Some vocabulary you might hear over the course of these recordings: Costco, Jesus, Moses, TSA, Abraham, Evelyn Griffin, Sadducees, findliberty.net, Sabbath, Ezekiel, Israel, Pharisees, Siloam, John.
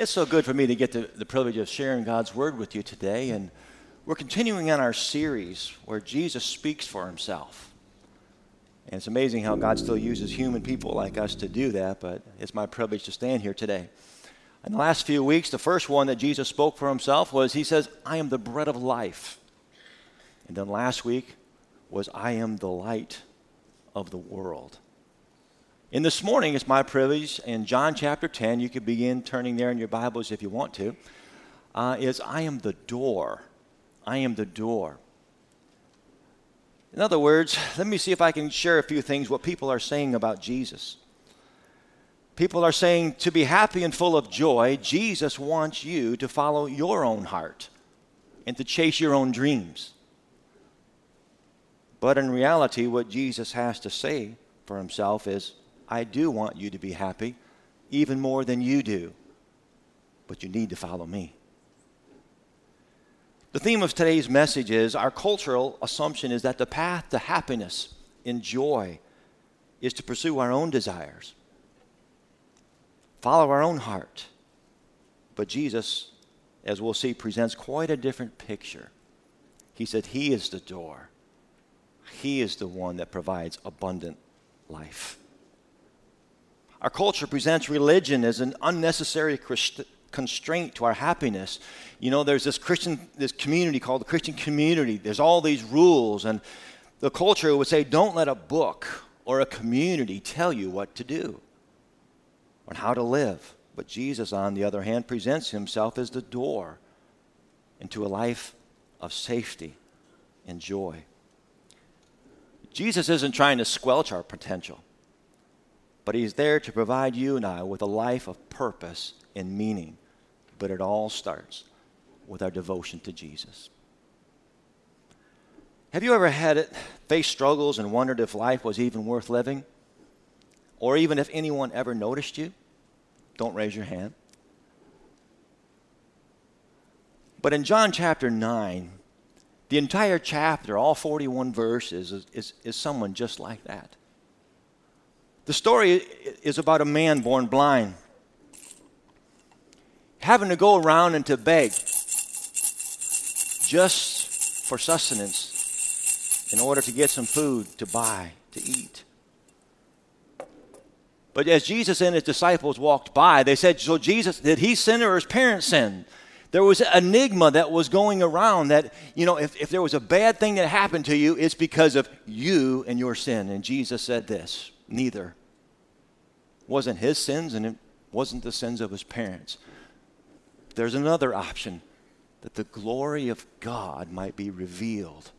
It's so good for me to get the privilege of sharing God's Word with you today, and we're continuing on our series where Jesus speaks for himself. And it's amazing how God still uses human people like us to do that, but it's my privilege to stand here today. In the last few weeks, the first one that Jesus spoke for himself was, he says, I am the bread of life. And then last week was, I am the light of the world. And this morning, it's my privilege, in John chapter 10, you can begin turning there in your Bibles if you want to, is I am the door. I am the door. In other words, let me see if I can share a few things, what people are saying about Jesus. People are saying, to be happy and full of joy, Jesus wants you to follow your own heart and to chase your own dreams. But in reality, what Jesus has to say for himself is, I do want you to be happy, even more than you do, but you need to follow me. The theme of today's message is, our cultural assumption is that the path to happiness and joy is to pursue our own desires, follow our own heart. But Jesus, as we'll see, presents quite a different picture. He said, he is the door. He is the one that provides abundant life. Our culture presents religion as an unnecessary constraint to our happiness. You know, there's this community called the Christian community. There's all these rules, and the culture would say, don't let a book or a community tell you what to do or how to live. But Jesus, on the other hand, presents himself as the door into a life of safety and joy. Jesus isn't trying to squelch our potential, but he's there to provide you and I with a life of purpose and meaning. But it all starts with our devotion to Jesus. Have you ever faced struggles and wondered if life was even worth living? Or even if anyone ever noticed you? Don't raise your hand. But in John chapter 9, the entire chapter, all 41 verses, is someone just like that. The story is about a man born blind, having to go around and to beg just for sustenance in order to get some food to buy, to eat. But as Jesus and his disciples walked by, they said, so Jesus, did he sin or his parents sin? There was an enigma that was going around that, you know, if there was a bad thing that happened to you, it's because of you and your sin. And Jesus said this, neither. Wasn't his sins, and it wasn't the sins of his parents. There's another option, that the glory of God might be revealed.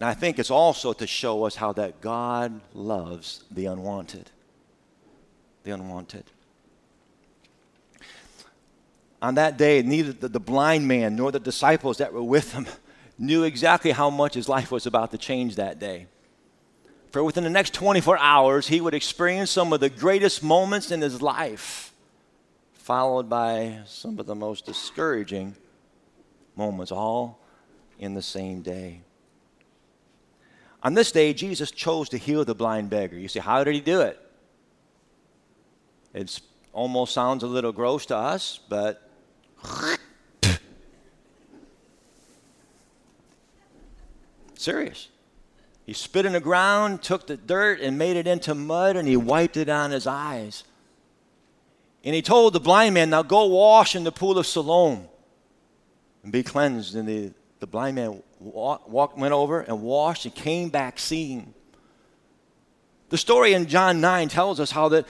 And I think it's also to show us how that God loves the unwanted. The unwanted. On that day, neither the blind man nor the disciples that were with him knew exactly how much his life was about to change that day. For within the next 24 hours, he would experience some of the greatest moments in his life, followed by some of the most discouraging moments, all in the same day. On this day, Jesus chose to heal the blind beggar. You say, how did he do it? It almost sounds a little gross to us, but serious. He spit in the ground, took the dirt, and made it into mud, and he wiped it on his eyes. And he told the blind man, now go wash in the pool of Siloam and be cleansed. And the blind man went over and washed and came back seeing. The story in John 9 tells us how the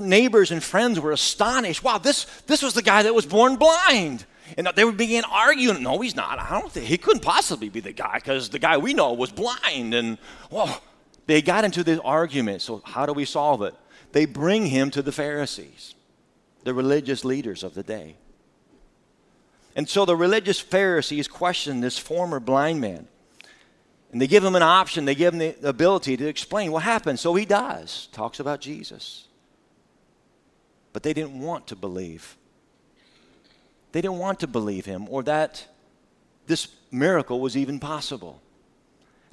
neighbors and friends were astonished. Wow, this was the guy that was born blind. And they began arguing. No, he's not. I don't think he couldn't possibly be the guy, because the guy we know was blind. And well, they got into this argument. So how do we solve it? They bring him to the Pharisees, the religious leaders of the day. And so the religious Pharisees question this former blind man. And they give him an option. They give him the ability to explain what happened. So he does. Talks about Jesus. But they didn't want to believe. They didn't want to believe him or that this miracle was even possible.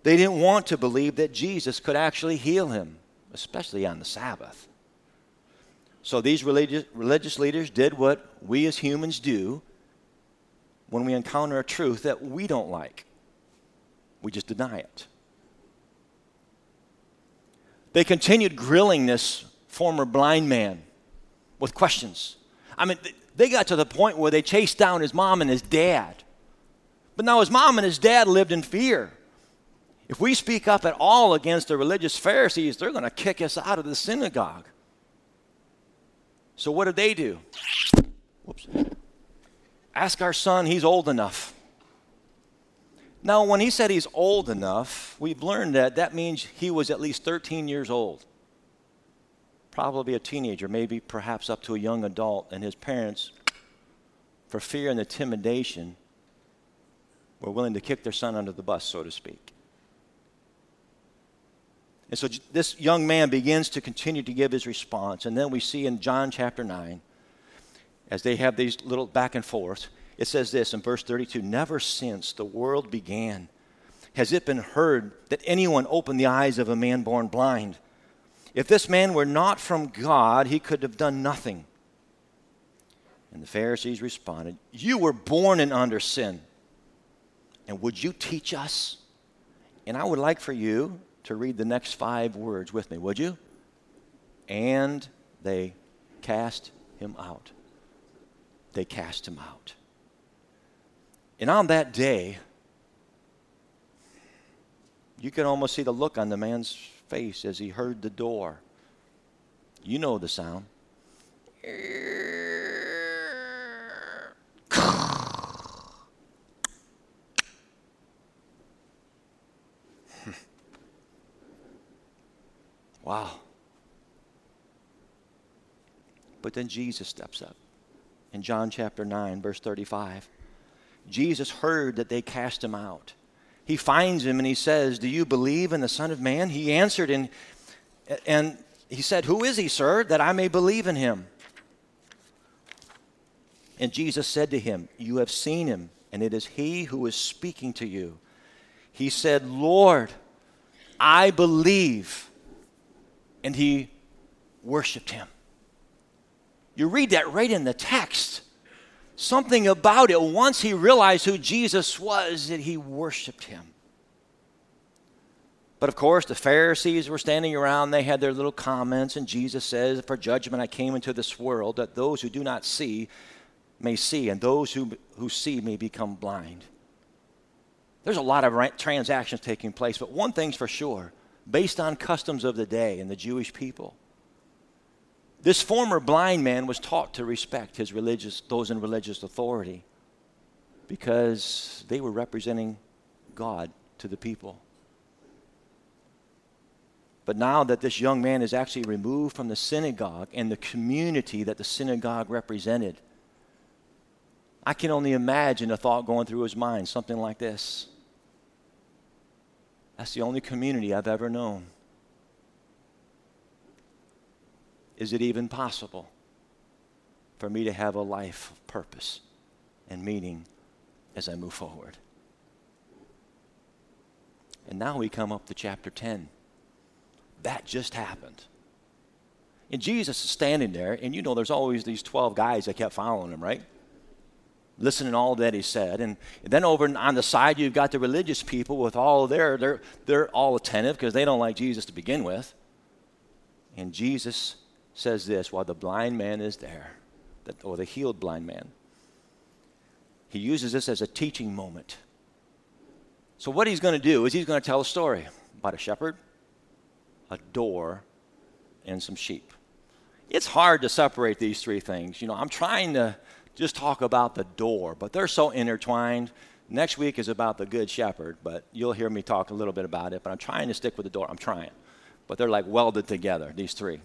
They didn't want to believe that Jesus could actually heal him, especially on the Sabbath. So these religious leaders did what we as humans do when we encounter a truth that we don't like. We just deny it. They continued grilling this former blind man with questions. I mean, they got to the point where they chased down his mom and his dad. But now his mom and his dad lived in fear. If we speak up at all against the religious Pharisees, they're going to kick us out of the synagogue. So what did they do? Whoops. Ask our son, he's old enough. Now, when he said he's old enough, we've learned that means he was at least 13 years old. Probably a teenager, maybe perhaps up to a young adult. And his parents, for fear and intimidation, were willing to kick their son under the bus, so to speak. And so this young man begins to continue to give his response. And then we see in John chapter 9, as they have these little back and forth, it says this in verse 32, "Never since the world began has it been heard that anyone opened the eyes of a man born blind. If this man were not from God, he could have done nothing." And the Pharisees responded, "You were born in under sin, and would you teach us?" And I would like for you to read the next 5 words with me, would you? "And they cast him out." They cast him out. And on that day, you can almost see the look on the man's face as he heard the door. You know the sound. Wow. But then Jesus steps up. In John chapter 9, verse 35, Jesus heard that they cast him out. He finds him and he says, "Do you believe in the Son of Man?" He answered and he said, "Who is he, sir, that I may believe in him?" And Jesus said to him, "You have seen him, and it is he who is speaking to you." He said, "Lord, I believe." And he worshiped him. You read that right in the text. Something about it, once he realized who Jesus was, that he worshiped him. But of course, the Pharisees were standing around. They had their little comments. And Jesus says, "For judgment I came into this world, that those who do not see may see, and those who see may become blind." There's a lot of transactions taking place. But one thing's for sure, based on customs of the day and the Jewish people, this former blind man was taught to respect those in religious authority, because they were representing God to the people. But now that this young man is actually removed from the synagogue and the community that the synagogue represented, I can only imagine a thought going through his mind, something like this: "That's the only community I've ever known. Is it even possible for me to have a life of purpose and meaning as I move forward?" And now we come up to chapter 10. That just happened. And Jesus is standing there, and you know there's always these 12 guys that kept following him, right? Listening to all that he said. And then over on the side, you've got the religious people with all they're all attentive because they don't like Jesus to begin with. And Jesus says this while the blind man is there, or the healed blind man. He uses this as a teaching moment. So what he's going to do is he's going to tell a story about a shepherd, a door, and some sheep. It's hard to separate these 3 things. You know, I'm trying to just talk about the door, but they're so intertwined. Next week is about the good shepherd, but you'll hear me talk a little bit about it. But I'm trying to stick with the door. I'm trying. But they're like welded together, these 3.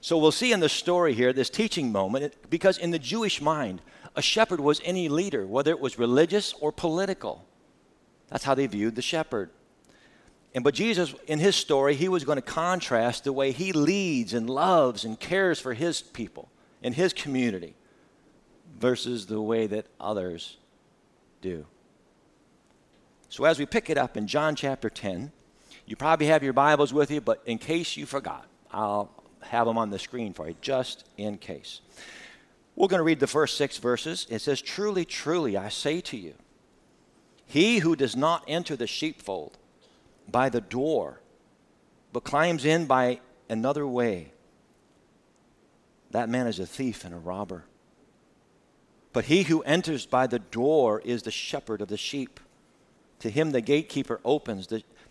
So we'll see in the story here, this teaching moment, because in the Jewish mind, A shepherd was any leader, whether it was religious or political. That's how they viewed the shepherd. But Jesus, in his story, he was going to contrast the way he leads and loves and cares for his people and his community versus the way that others do. So as we pick it up in John chapter 10, you probably have your Bibles with you, but in case you forgot, I'll have them on the screen for you, just in case. We're going to read the first 6 verses. It says, "Truly, truly, I say to you, he who does not enter the sheepfold by the door, but climbs in by another way, that man is a thief and a robber. But he who enters by the door is the shepherd of the sheep. To him the gatekeeper opens. The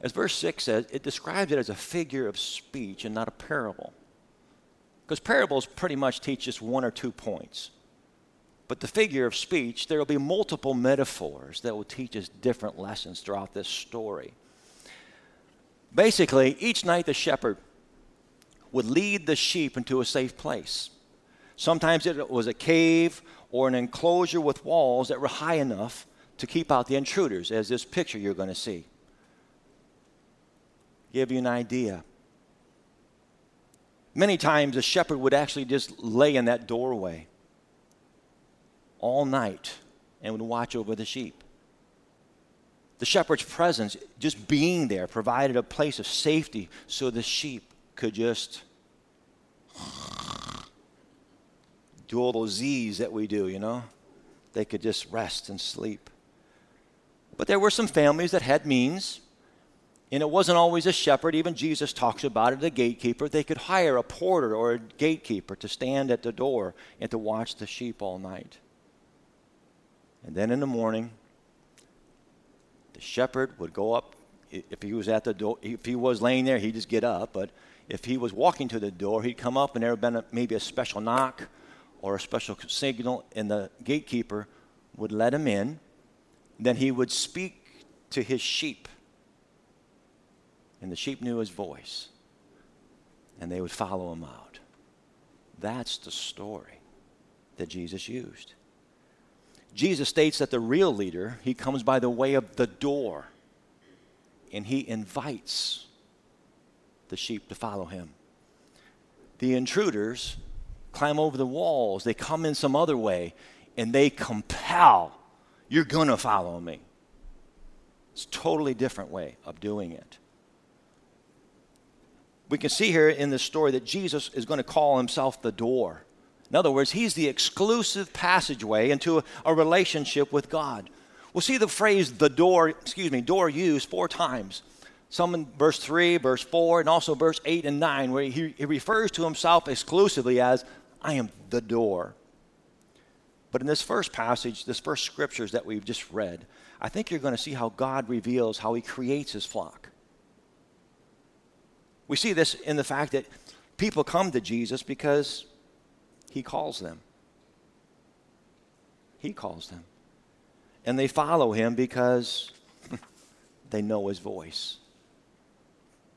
As verse 6 says, it describes it as a figure of speech and not a parable. Because parables pretty much teach just one or two points. But the figure of speech, there will be multiple metaphors that will teach us different lessons throughout this story. Basically, each night the shepherd would lead the sheep into a safe place. Sometimes it was a cave or an enclosure with walls that were high enough to keep out the intruders, as this picture you're going to see. Give you an idea. Many times the shepherd would actually just lay in that doorway all night and would watch over the sheep. The shepherd's presence, just being there, provided a place of safety so the sheep could just do all those Z's that we do, you know. They could just rest and sleep. But there were some families that had means, and it wasn't always a shepherd. Even Jesus talks about it, the gatekeeper. They could hire a porter or a gatekeeper to stand at the door and to watch the sheep all night. And then in the morning, the shepherd would go up. If he was at the door, if he was laying there, he'd just get up. But if he was walking to the door, he'd come up, and there had been maybe a special knock or a special signal, and the gatekeeper would let him in. Then he would speak to his sheep, and the sheep knew his voice, and they would follow him out. That's the story that Jesus used. Jesus states that the real leader, he comes by the way of the door, and he invites the sheep to follow him. The intruders climb over the walls. They come in some other way, and they compel, "You're going to follow me." It's a totally different way of doing it. We can see here in this story that Jesus is going to call himself the door. In other words, he's the exclusive passageway into a relationship with God. We'll see the phrase door used 4 times. Some in verse 3, verse 4, and also verse 8 and 9, where he refers to himself exclusively as, "I am the door." But in this first passage, this first scriptures that we've just read, I think you're going to see how God reveals how he creates his flock. We see this in the fact that people come to Jesus because he calls them. He calls them. And they follow him because they know his voice.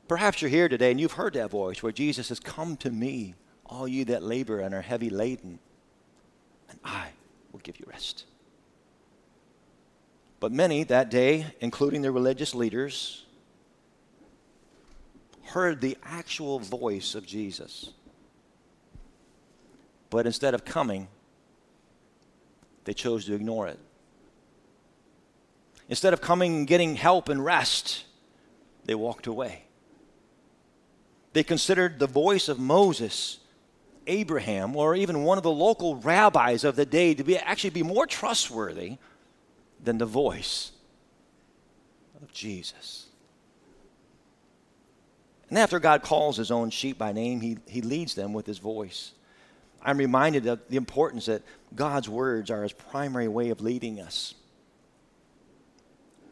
Perhaps you're here today and you've heard that voice where Jesus says, "Come to me, all you that labor and are heavy laden, and I will give you rest." But many that day, including the religious leaders, heard the actual voice of Jesus. But instead of coming, they chose to ignore it. Instead of coming and getting help and rest, they walked away. They considered the voice of Moses, Abraham, or even one of the local rabbis of the day to actually be more trustworthy than the voice of Jesus. And after God calls his own sheep by name, he leads them with his voice. I'm reminded of the importance that God's words are his primary way of leading us.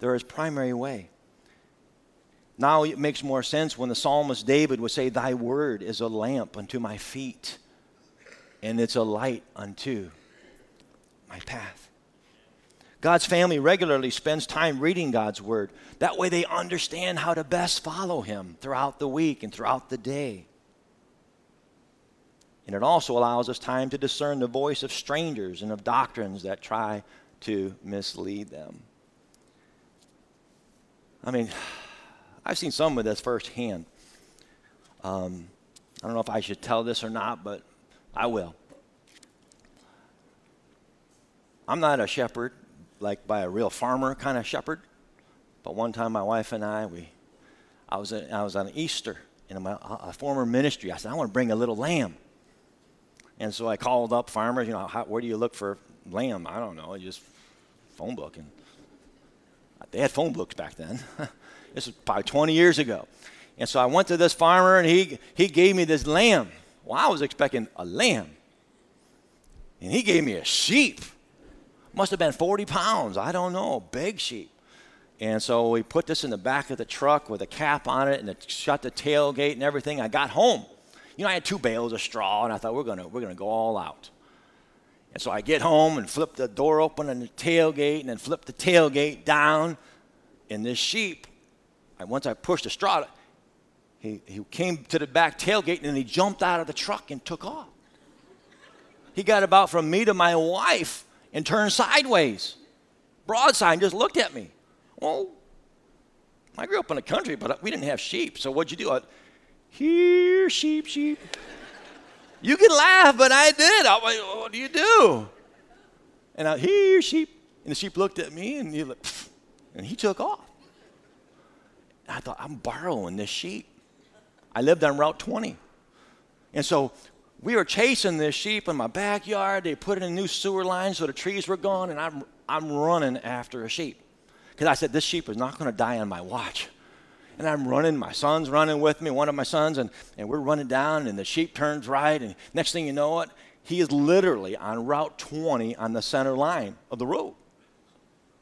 They're his primary way. Now it makes more sense when the psalmist David would say, thy word is a lamp unto my feet, and it's a light unto my path. God's family regularly spends time reading God's word. That way they understand how to best follow him throughout the week and throughout the day. And it also allows us time to discern the voice of strangers and of doctrines that try to mislead them. I mean, I've seen some of this firsthand. I don't know if I should tell this or not, but I will. I'm not a shepherd, like by a real farmer kind of shepherd. But one time my wife and I was on Easter in a former ministry. I said, I want to bring a little lamb. And so I called up farmers, you know, where do you look for lamb? I don't know, just phone book. And they had phone books back then. This was probably 20 years ago. And so I went to this farmer, and he gave me this lamb. Well, I was expecting a lamb. And he gave me a sheep. Must have been 40 pounds. I don't know, big sheep. And so we put this in the back of the truck with a cap on it, and it shut the tailgate and everything. I got home. You know, I had 2 bales of straw, and I thought, we're gonna go all out. And so I get home and flip the door open and the tailgate, and then flip the tailgate down. And this sheep, once I pushed the straw, he came to the back tailgate, and then he jumped out of the truck and took off. He got about from me to my wife and turned sideways, broadside, and just looked at me. Well, I grew up in the country, but we didn't have sheep, so what'd you do? Here, sheep, sheep. You can laugh, but I did. I was like, what do you do? And I here, sheep. And the sheep looked at me, and he took off. And I thought, I'm borrowing this sheep. I lived on Route 20. And so we were chasing this sheep in my backyard. They put in a new sewer line so the trees were gone, and I'm running after a sheep. Because I said, this sheep is not going to die on my watch. And I'm running, my son's running with me, one of my sons, and we're running down, and the sheep turns right, and next thing you know it, he is literally on Route 20 on the center line of the road.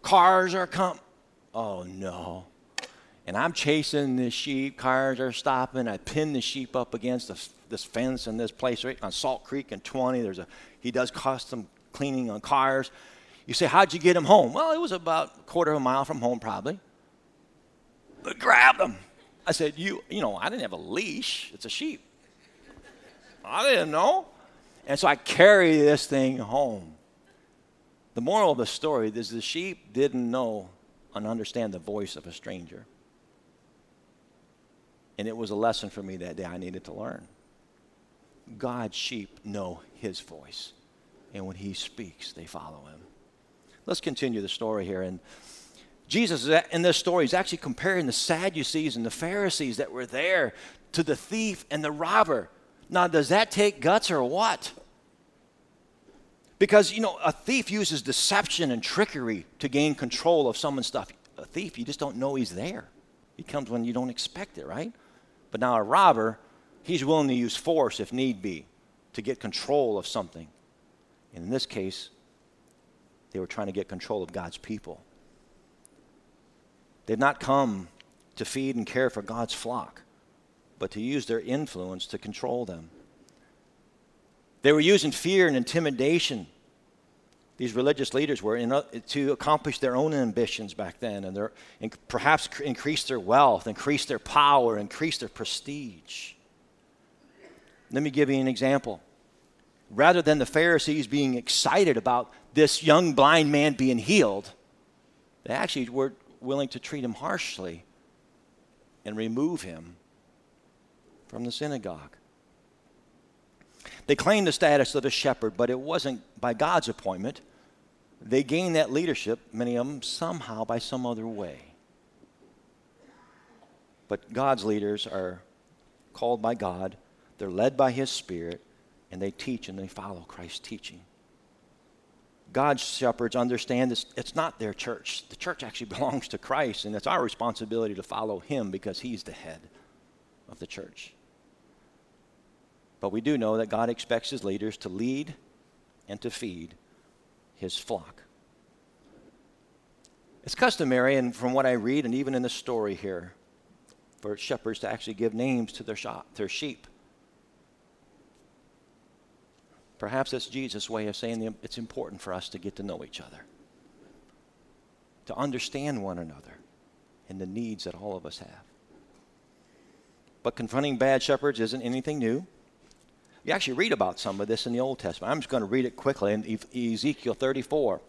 Cars are coming. Oh, no. And I'm chasing this sheep. Cars are stopping. I pin the sheep up against this fence in this place right on Salt Creek and 20. He does custom cleaning on cars. You say, how'd you get him home? Well, it was about a quarter of a mile from home probably. I grabbed him. I said, you know, I didn't have a leash. It's a sheep. I didn't know. And so I carry this thing home. The moral of the story is the sheep didn't know and understand the voice of a stranger. And it was a lesson for me that day I needed to learn. God's sheep know his voice. And when he speaks, they follow him. Let's continue the story here. And Jesus, in this story, is actually comparing the Sadducees and the Pharisees that were there to the thief and the robber. Now, does that take guts or what? Because, you know, a thief uses deception and trickery to gain control of someone's stuff. A thief, you just don't know he's there. He comes when you don't expect it, right? But now a robber, he's willing to use force if need be to get control of something. And in this case, they were trying to get control of God's people. They've not come to feed and care for God's flock, but to use their influence to control them. They were using fear and intimidation. These religious leaders were to accomplish their own ambitions back then, and perhaps increase their wealth, increase their power, increase their prestige. Let me give you an example. Rather than the Pharisees being excited about this young blind man being healed, they actually were willing to treat him harshly and remove him from the synagogue. They claimed the status of a shepherd, but it wasn't by God's appointment. They gained that leadership, many of them, somehow by some other way. But God's leaders are called by God, they're led by his Spirit, and they teach and they follow Christ's teaching. God's shepherds understand this, it's not their church. The church actually belongs to Christ, and it's our responsibility to follow him because he's the head of the church. But we do know that God expects his leaders to lead and to feed his flock. It's customary, and from what I read, and even in the story here, for shepherds to actually give names to their sheep. Perhaps that's Jesus' way of saying it's important for us to get to know each other, to understand one another and the needs that all of us have. But confronting bad shepherds isn't anything new. You actually read about some of this in the Old Testament. I'm just going to read it quickly in Ezekiel 34.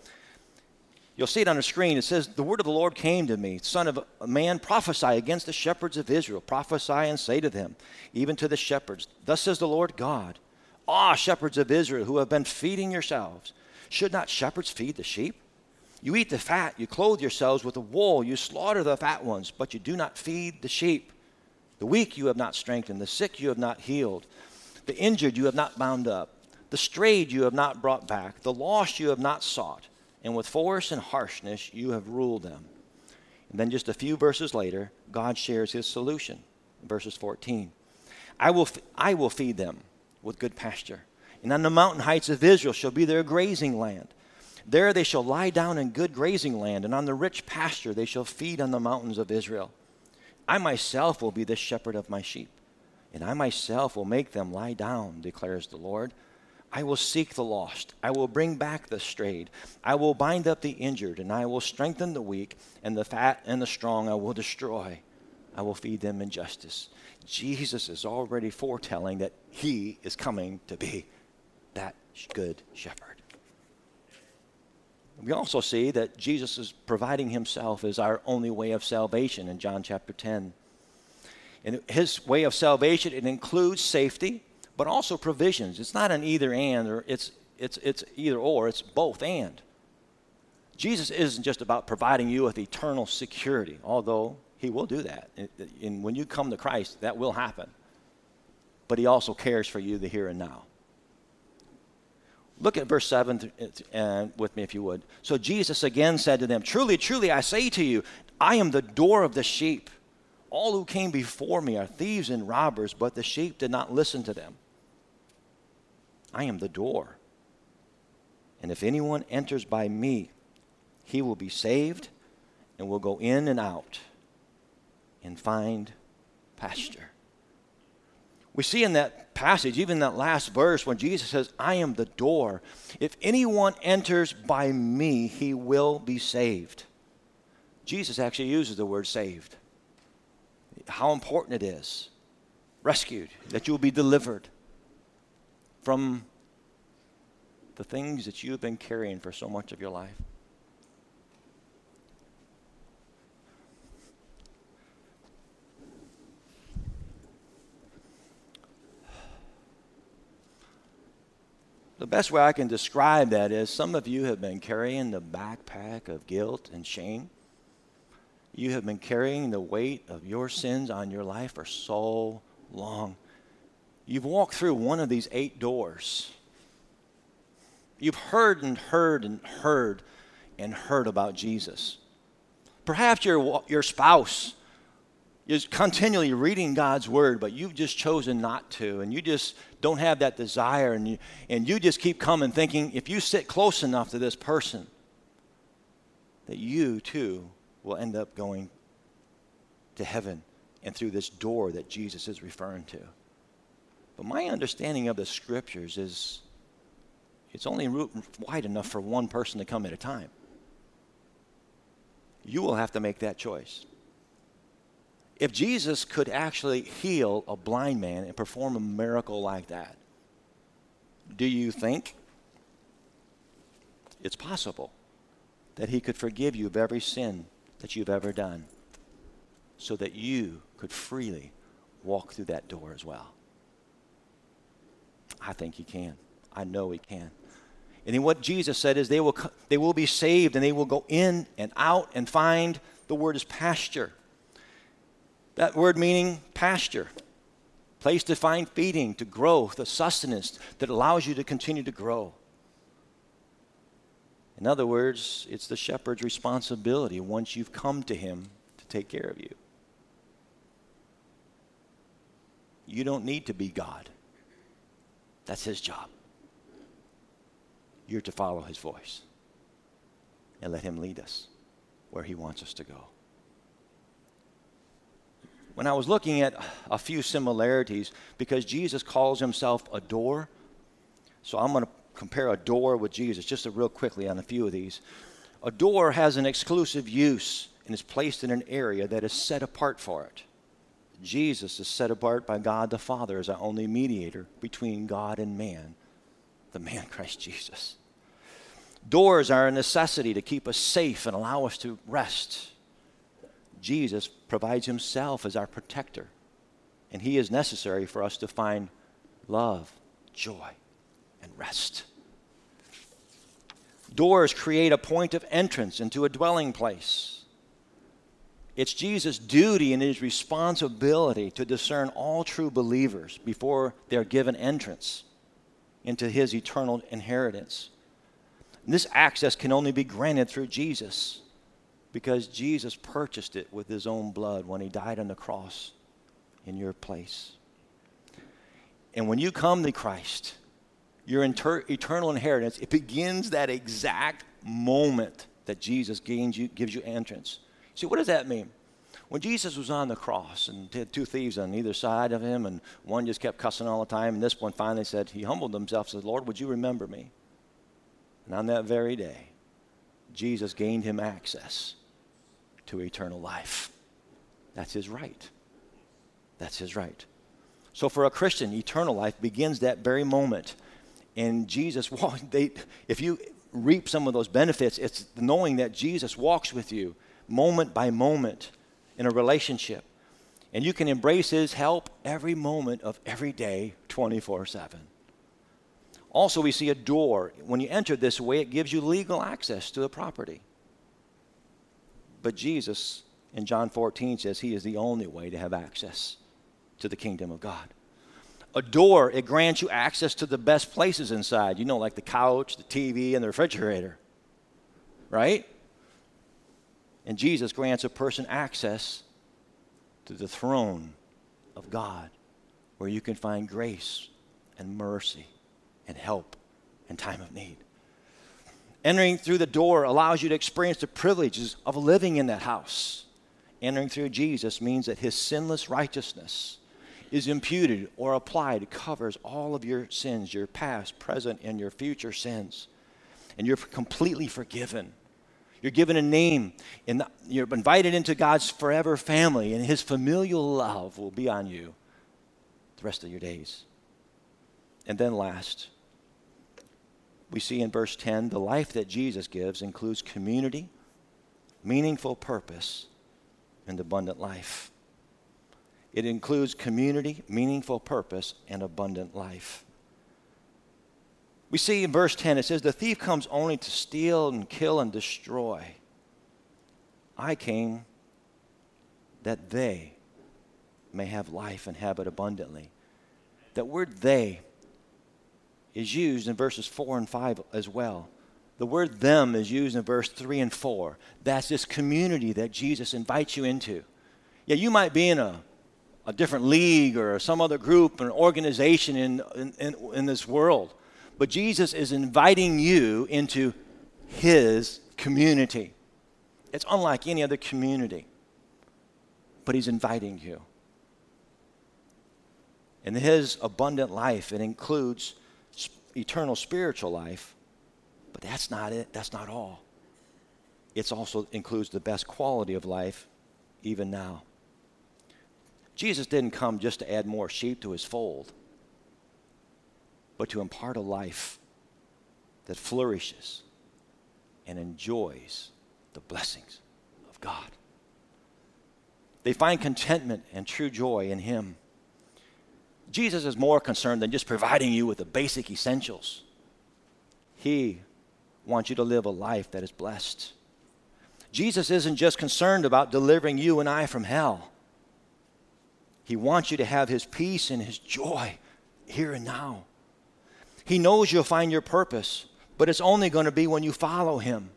You'll see it on the screen. It says, "The word of the Lord came to me, Son of man, prophesy against the shepherds of Israel. Prophesy and say to them, even to the shepherds, thus says the Lord God, Ah, shepherds of Israel who have been feeding yourselves, should not shepherds feed the sheep? You eat the fat, you clothe yourselves with the wool, you slaughter the fat ones, but you do not feed the sheep. The weak you have not strengthened, the sick you have not healed, the injured you have not bound up, the strayed you have not brought back, the lost you have not sought, and with force and harshness you have ruled them." And then just a few verses later, God shares his solution. Verses 14, I will feed them with good pasture, and on the mountain heights of Israel shall be their grazing land. There they shall lie down in good grazing land, and on the rich pasture they shall feed on the mountains of Israel. I myself will be the shepherd of my sheep, and I myself will make them lie down, declares the Lord. I will seek the lost. I will bring back the strayed. I will bind up the injured, and I will strengthen the weak, and the fat and the strong I will destroy. I will feed them in justice. Jesus is already foretelling that he is coming to be that good shepherd. We also see that Jesus is providing himself as our only way of salvation in John chapter 10. And his way of salvation, it includes safety, but also provisions. It's not an either and, or it's either or, it's both and. Jesus isn't just about providing you with eternal security, although he will do that. And when you come to Christ, that will happen. But he also cares for you the here and now. Look at verse 7 with me, if you would. So Jesus again said to them, "Truly, truly, I say to you, I am the door of the sheep. All who came before me are thieves and robbers, but the sheep did not listen to them. I am the door. And if anyone enters by me, he will be saved and will go in and out and find pasture." We see in that passage, even that last verse, when Jesus says, "I am the door. If anyone enters by me, he will be saved." Jesus actually uses the word saved. How important it is. Rescued, that you will be delivered from the things that you've been carrying for so much of your life. The best way I can describe that is some of you have been carrying the backpack of guilt and shame. You have been carrying the weight of your sins on your life for so long. You've walked through one of these 8 doors. You've heard and heard and heard and heard about Jesus. Perhaps your spouse is continually reading God's word, but you've just chosen not to, and you just don't have that desire, and you just keep coming thinking, if you sit close enough to this person, that you too will end up going to heaven and through this door that Jesus is referring to. But my understanding of the scriptures is it's only wide enough for one person to come at a time. You will have to make that choice. If Jesus could actually heal a blind man and perform a miracle like that, do you think it's possible that he could forgive you of every sin that you've ever done so that you could freely walk through that door as well? I think he can. I know he can. And then what Jesus said is they will be saved, and they will go in and out and find, the word is pasture. That word meaning pasture, place to find feeding, to growth, the sustenance that allows you to continue to grow. In other words, it's the shepherd's responsibility once you've come to him to take care of you. You don't need to be God. That's his job. You're to follow his voice and let him lead us where he wants us to go. When I was looking at a few similarities, because Jesus calls himself a door, so I'm going to compare a door with Jesus just real quickly on a few of these. A door has an exclusive use and is placed in an area that is set apart for it. Jesus is set apart by God the Father as our only mediator between God and man, the man Christ Jesus. Doors are a necessity to keep us safe and allow us to rest. Jesus provides himself as our protector, and he is necessary for us to find love, joy, and rest. Doors create a point of entrance into a dwelling place. It's Jesus' duty and his responsibility to discern all true believers before they're given entrance into his eternal inheritance. And this access can only be granted through Jesus, because Jesus purchased it with his own blood when he died on the cross in your place. And when you come to Christ, your eternal inheritance, it begins that exact moment that Jesus gives you entrance. See, what does that mean? When Jesus was on the cross and had two thieves on either side of him, and one just kept cussing all the time, and this one finally said, he humbled himself, said, Lord, would you remember me? And on that very day, Jesus gained him access to eternal life. That's his right. That's his right. So for a Christian, eternal life begins that very moment. And Jesus, if you reap some of those benefits, it's knowing that Jesus walks with you moment by moment in a relationship. And you can embrace his help every moment of every day, 24/7. Also, we see a door. When you enter this way, it gives you legal access to the property. But Jesus, in John 14, says he is the only way to have access to the kingdom of God. A door, it grants you access to the best places inside, like the couch, the TV, and the refrigerator, right? And Jesus grants a person access to the throne of God, where you can find grace and mercy and help in time of need. Entering through the door allows you to experience the privileges of living in that house. Entering through Jesus means that his sinless righteousness is imputed or applied. It covers all of your sins, your past, present, and your future sins. And you're completely forgiven. You're given a name, and you're invited into God's forever family, and his familial love will be on you the rest of your days. And then last, we see in verse 10, the life that Jesus gives includes community, meaningful purpose, and abundant life. It includes community, meaningful purpose, and abundant life. We see in verse 10, it says, the thief comes only to steal and kill and destroy. I came that they may have life and have it abundantly. That word they is used in verses 4 and 5 as well. The word them is used in verse 3 and 4. That's this community that Jesus invites you into. Yeah, you might be in a different league or some other group, an organization in this world. But Jesus is inviting you into his community. It's unlike any other community, but he's inviting you. And his abundant life, it includes eternal spiritual life, but that's not it. That's not all. It also includes the best quality of life, even now. Jesus didn't come just to add more sheep to his fold, but to impart a life that flourishes and enjoys the blessings of God. They find contentment and true joy in him. Jesus is more concerned than just providing you with the basic essentials. He wants you to live a life that is blessed. Jesus isn't just concerned about delivering you and I from hell. He wants you to have his peace and his joy here and now. He knows you'll find your purpose, but it's only going to be when you follow him.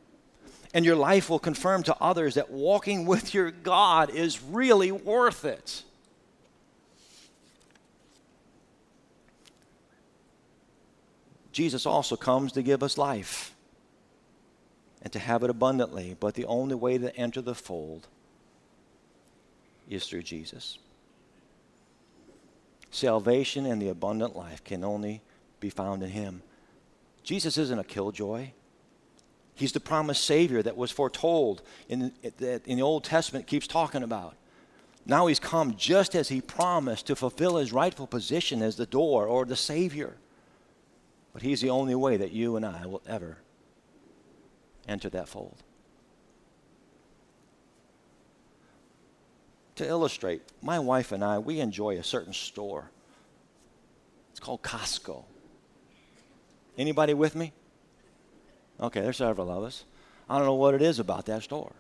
And your life will confirm to others that walking with your God is really worth it. Jesus also comes to give us life and to have it abundantly. But the only way to enter the fold is through Jesus. Salvation and the abundant life can only be found in him. Jesus isn't a killjoy. He's the promised Savior that was foretold in the Old Testament, keeps talking about. Now he's come just as he promised to fulfill his rightful position as the door or the Savior. But he's the only way that you and I will ever enter that fold. To illustrate, my wife and I, we enjoy a certain store. It's called Costco. Anybody with me? Okay, there's several of us. I don't know what it is about that store.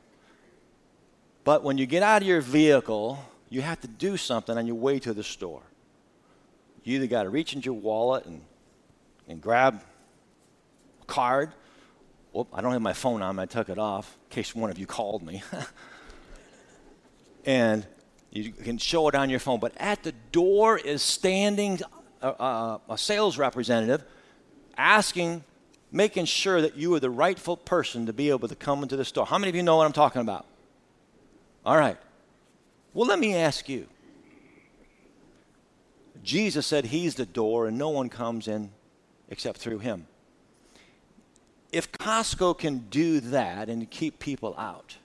But when you get out of your vehicle, you have to do something on your way to the store. You either got to reach into your wallet and grab a card. Whoop, I don't have my phone on me. I took it off in case one of you called me. And you can show it on your phone. But at the door is standing a sales representative asking, making sure that you are the rightful person to be able to come into the store. How many of you know what I'm talking about? All right. Well, let me ask you. Jesus said he's the door and no one comes in except through him. If Costco can do that and keep people out,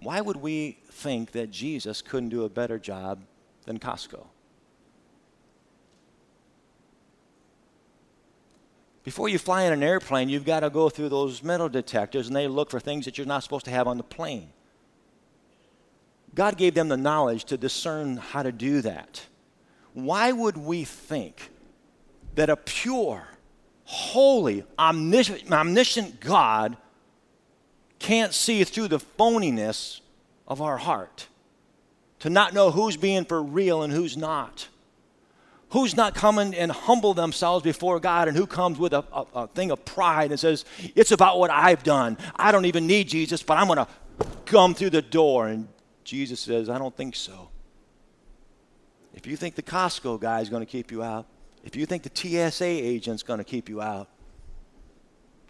why would we think that Jesus couldn't do a better job than Costco? Before you fly in an airplane, you've got to go through those metal detectors, and they look for things that you're not supposed to have on the plane. God gave them the knowledge to discern how to do that. Why would we think that a pure, holy, omniscient God can't see through the phoniness of our heart, to not know who's being for real and who's not? Who's not coming and humble themselves before God, and who comes with a thing of pride and says, it's about what I've done. I don't even need Jesus, but I'm going to come through the door. And Jesus says, I don't think so. If you think the Costco guy is going to keep you out, if you think the TSA agent's going to keep you out,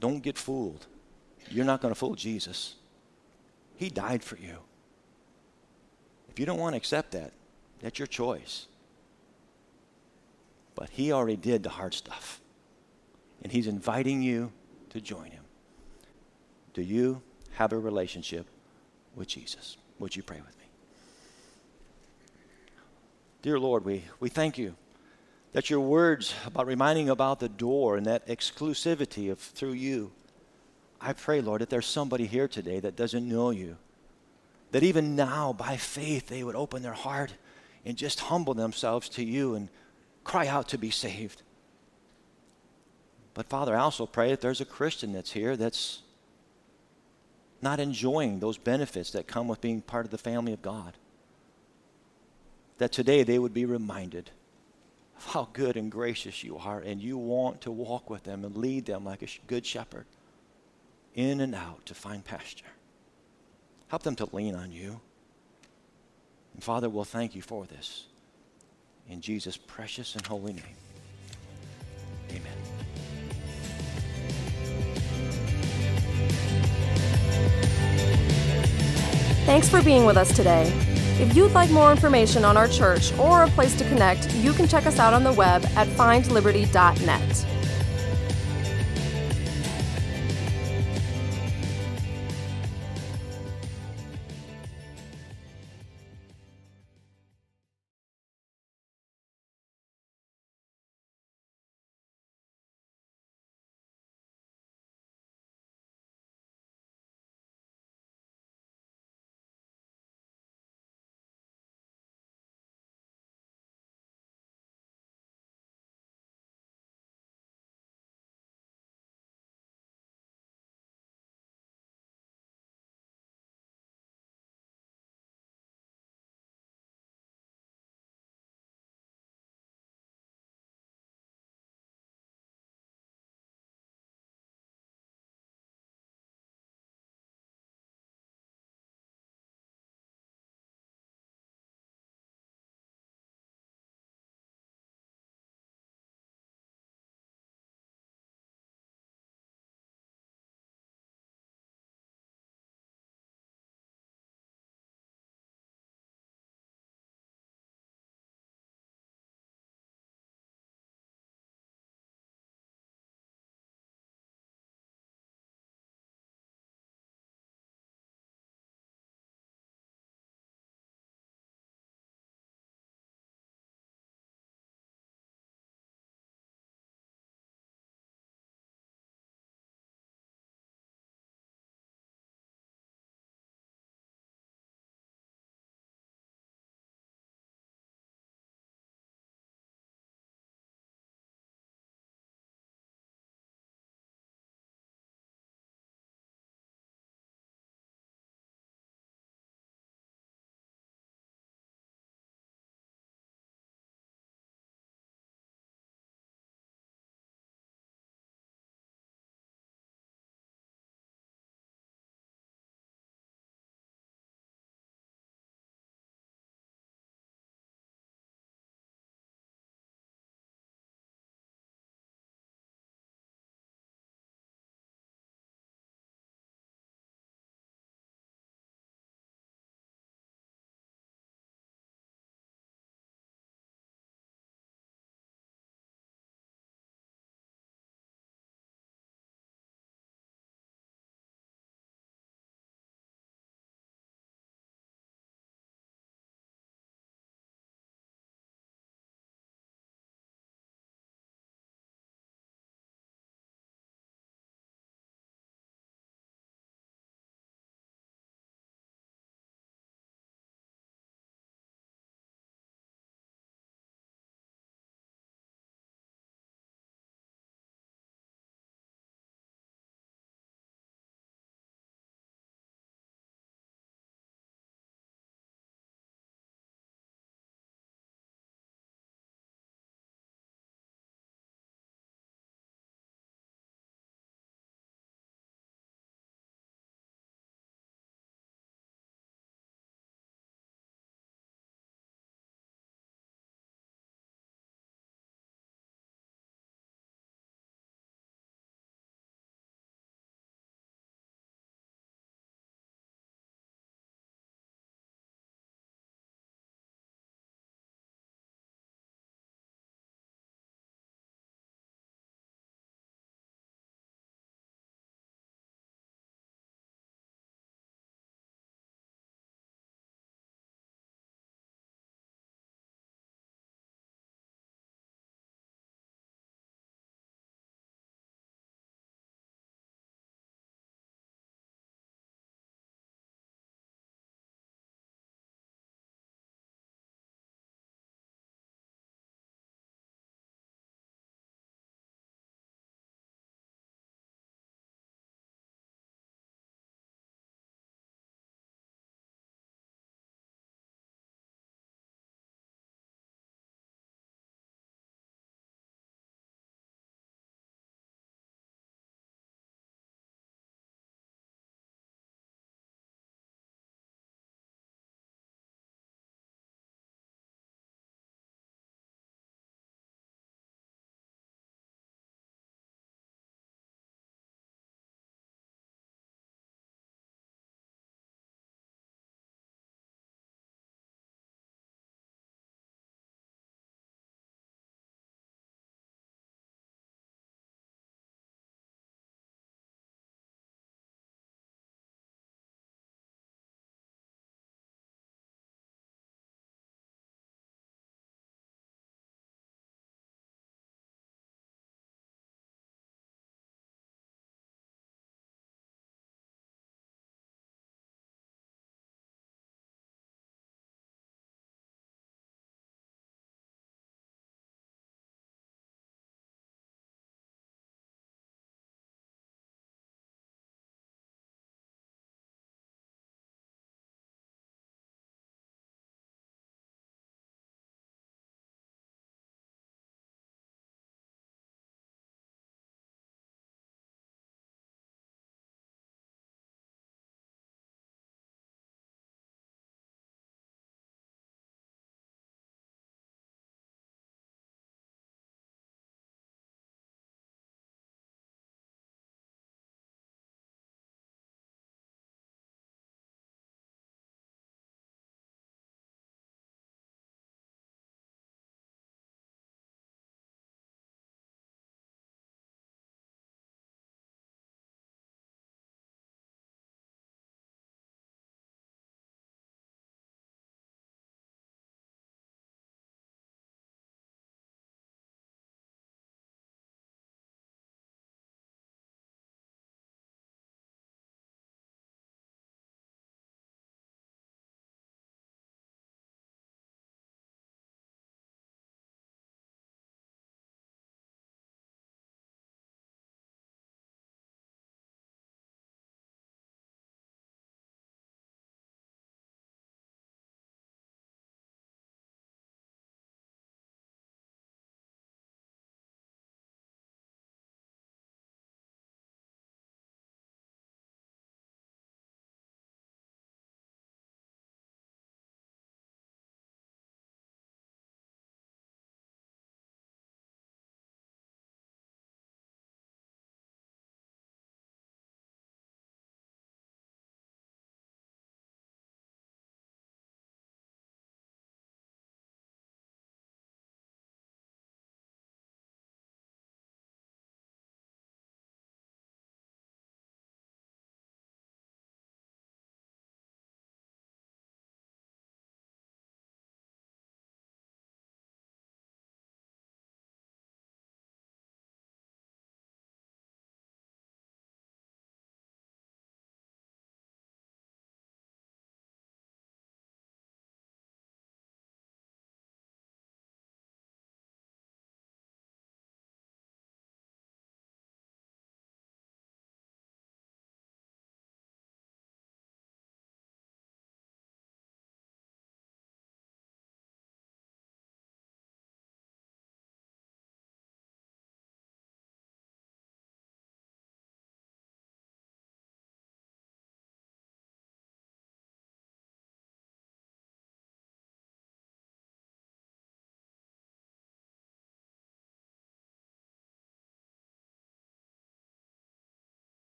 don't get fooled. You're not going to fool Jesus. He died for you. If you don't want to accept that, that's your choice. But he already did the hard stuff. And he's inviting you to join him. Do you have a relationship with Jesus? Would you pray with me? Dear Lord, we thank you that your words about reminding about the door and that exclusivity of through you. I pray, Lord, that there's somebody here today that doesn't know you, that even now by faith they would open their heart and just humble themselves to you and cry out to be saved. But Father, I also pray that there's a Christian that's here that's not enjoying those benefits that come with being part of the family of God, that today they would be reminded of how good and gracious you are, and you want to walk with them and lead them like a good shepherd in and out to find pasture. Help them to lean on you. And Father, we'll thank you for this. In Jesus' precious and holy name, amen. Thanks for being with us today. If you'd like more information on our church or a place to connect, you can check us out on the web at findliberty.net.